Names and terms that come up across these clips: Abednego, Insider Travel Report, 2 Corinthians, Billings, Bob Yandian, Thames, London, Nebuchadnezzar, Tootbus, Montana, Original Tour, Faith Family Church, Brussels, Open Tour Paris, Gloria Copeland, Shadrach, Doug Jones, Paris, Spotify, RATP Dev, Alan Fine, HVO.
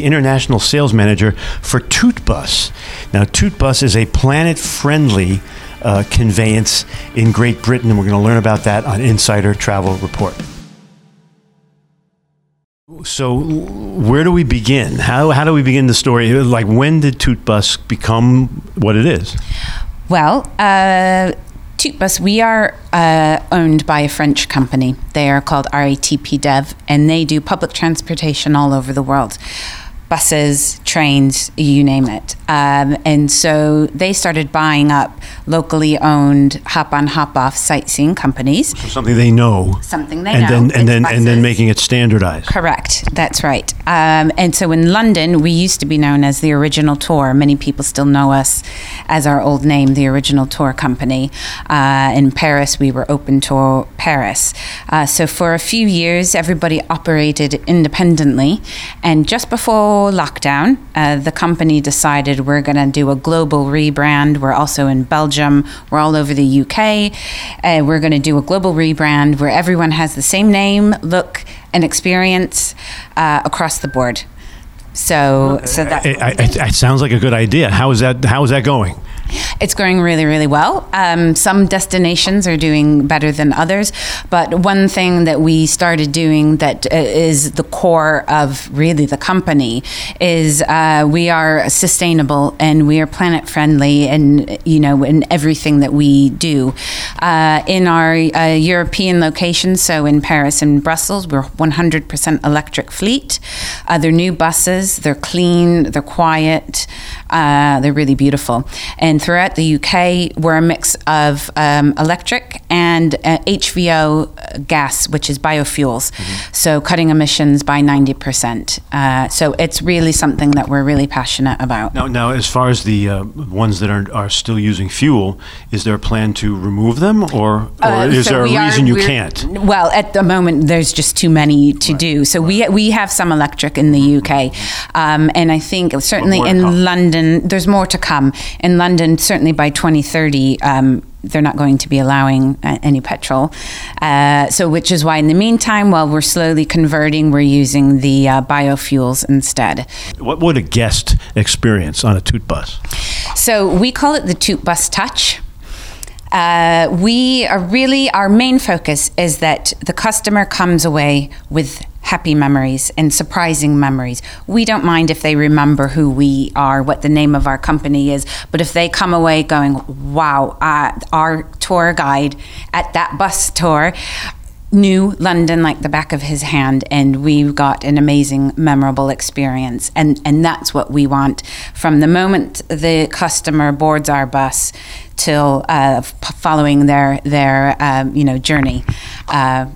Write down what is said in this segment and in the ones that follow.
International Sales Manager for Tootbus. Now, Tootbus is a planet-friendly conveyance in Great Britain, and we're going to learn about that on Insider Travel Report. So, where do we begin? How do we begin the story? Like, when did Tootbus become what it is? Well, Tootbus, we are owned by a French company. They are called RATP Dev, and they do public transportation all over the world. Buses, trains, you name it. And so they started buying up locally owned hop-on, hop-off sightseeing companies. So something they know. And then making it standardized. Correct. That's right. And so in London, we used to be known as the Original Tour. Many people still know us as our old name, the Original Tour Company. In Paris, we were Open Tour Paris. So for a few years, everybody operated independently. And just before lockdown, the company decided we're going to do a global rebrand. We're also in Belgium. We're all over the UK. We're going to do a global rebrand where everyone has the same name, look, and experience across the board. So that it sounds like a good idea. How is that going? It's going really, really well. Some destinations are doing better than others, but one thing that we started doing that is the core of really the company is we are sustainable and we are planet friendly, and in everything that we do in our European locations. So in Paris and Brussels, we're 100% electric fleet. They're new buses. They're clean. They're quiet. They're really beautiful. And throughout the UK, we're a mix of electric and HVO gas, which is biofuels. Mm-hmm. So cutting emissions by 90%. So it's really something that we're really passionate about. Now as far as the ones that are still using fuel, is there a plan to remove them, or is there a reason you can't? Well, at the moment, there's just too many to do. So we have some electric in the UK. And I think certainly in London, there's more to come. In London, certainly by 2030, they're not going to be allowing any petrol. So which is why in the meantime, while we're slowly converting, we're using the biofuels instead. What would a guest experience on a Tootbus? So we call it the Tootbus Touch. We are really, our main focus is that the customer comes away with happy memories and surprising memories. We don't mind if they remember who we are, what the name of our company is, but if they come away going, wow, our tour guide at that bus tour knew London like the back of his hand, and we've got an amazing, memorable experience. And that's what we want from the moment the customer boards our bus till following their journey.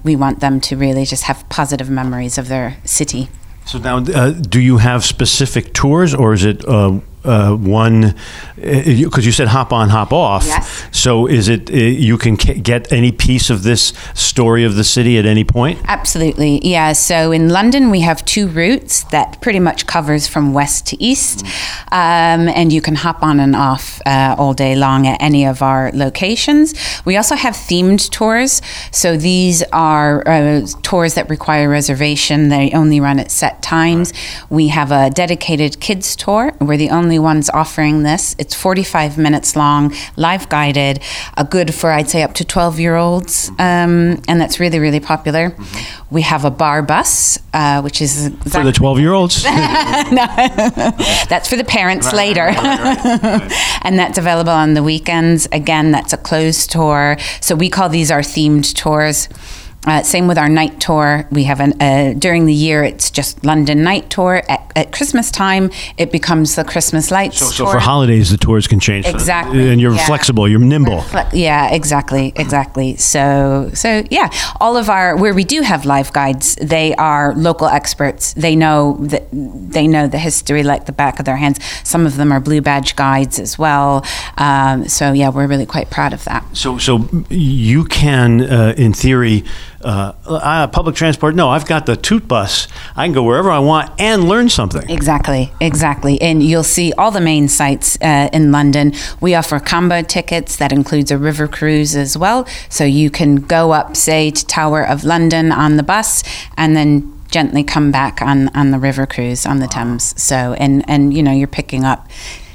We want them to really just have positive memories of their city. So now, do you have specific tours, or is it one? Because you said hop on, hop off. Yes. So is it you can get any piece of this story of the city at any point? Absolutely, yeah. So in London, we have two routes that pretty much covers from west to east, and you can hop on and off all day long at any of our locations. We also have themed tours. So these are tours that require reservation. They only run at set times. Right. We have a dedicated kids tour. We're the only ones offering this. It's 45 minutes long, live guided, good for, I'd say, up to 12-year-olds, and that's really, really popular. Mm-hmm. We have a bar bus, which is... for the 12-year-olds? No, that's for the parents later. Right. And that's available on the weekends. Again, that's a closed tour. So we call these our themed tours. Same with our night tour. We have during the year, it's just London night tour. At Christmas time, it becomes the Christmas lights tour. For holidays, the tours can change. Exactly. And you're flexible, you're nimble. Exactly. So yeah, all of our, where we do have live guides, they are local experts. They know the history like the back of their hands. Some of them are blue badge guides as well. So yeah, we're really quite proud of that. So you can, in theory, public transport. No, I've got the Tootbus. I can go wherever I want and learn something. Exactly. And you'll see all the main sites in London. We offer combo tickets that includes a river cruise as well. So you can go up, say, to Tower of London on the bus, and then gently come back on the river cruise on the Thames. So, and you know, you're picking up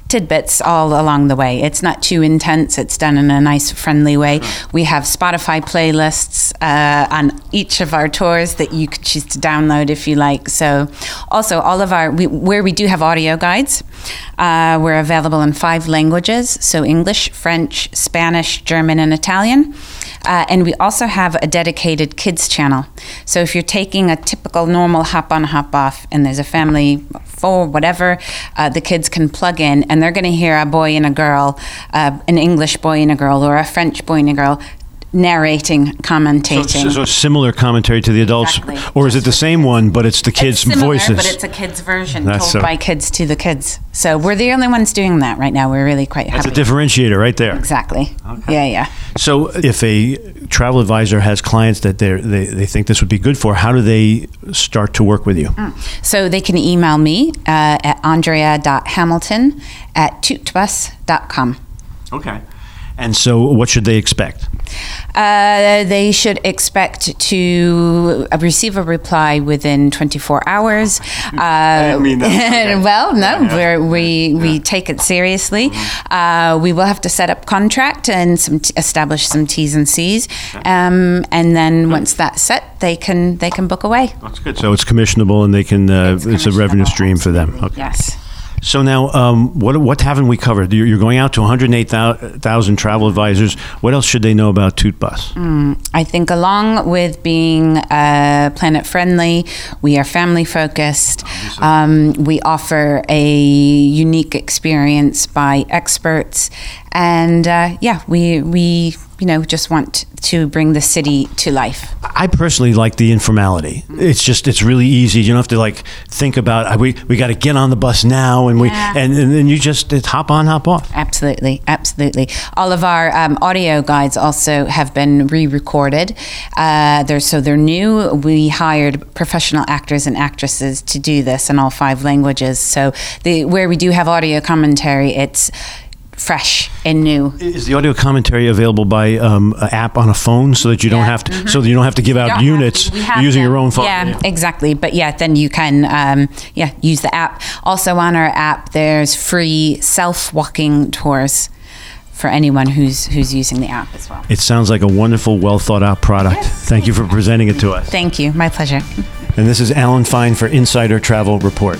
tidbits all along the way. It's not too intense. It's done in a nice, friendly way. Sure. We have Spotify playlists on each of our tours that you could choose to download if you like. So, also all of our where we do have audio guides, we're available in 5 languages: so English, French, Spanish, German, and Italian. And we also have a dedicated kids channel. So if you're taking a typical normal hop on, hop off, and there's a family full, whatever, the kids can plug in and they're going to hear a boy and a girl, an English boy and a girl, or a French boy and a girl, narrating, commentating. So similar commentary to the adults, exactly. Or is it the same one, but it's the kids' voices? It's similar, voices. But it's a kids' version by kids to the kids. So we're the only ones doing that right now. We're really quite happy. That's a differentiator right there. Exactly. Okay. Yeah. So if a travel advisor has clients that they think this would be good for, how do they start to work with you? So they can email me at andrea.hamilton@tootbus.com. Okay. And so what should they expect? They should expect to receive a reply within 24 hours. I mean, okay. Well, no, yeah. We take it seriously. Mm-hmm. We will have to set up contract and establish some T's and C's. Okay. And then once that's set, they can book away. That's good. So it's commissionable and they can. It's a revenue stream for them. Okay. Yes. So now, what haven't we covered? You're going out to 108,000 travel advisors. What else should they know about Tootbus? I think along with being planet-friendly, we are family-focused. We offer a unique experience by experts. And, we just want to bring the city to life. I personally like the informality. It's really easy. You don't have to think about we got to get on the bus now, and and then you just hop on, hop off. Absolutely. All of our audio guides also have been re-recorded. They're new. We hired professional actors and actresses to do this in all 5 languages. So where we do have audio commentary, it's fresh and new. Is the audio commentary available by an app on a phone so that you don't have to so that you don't have to give out units? You're using your own phone. Yeah, exactly. But then you can use the app. Also on our app, there's free self-walking tours for anyone who's using the app as well. It sounds like a wonderful, well thought out product. Yes. Thank you for presenting it to us. Thank you. My pleasure. And this is Alan Fine for Insider Travel Report.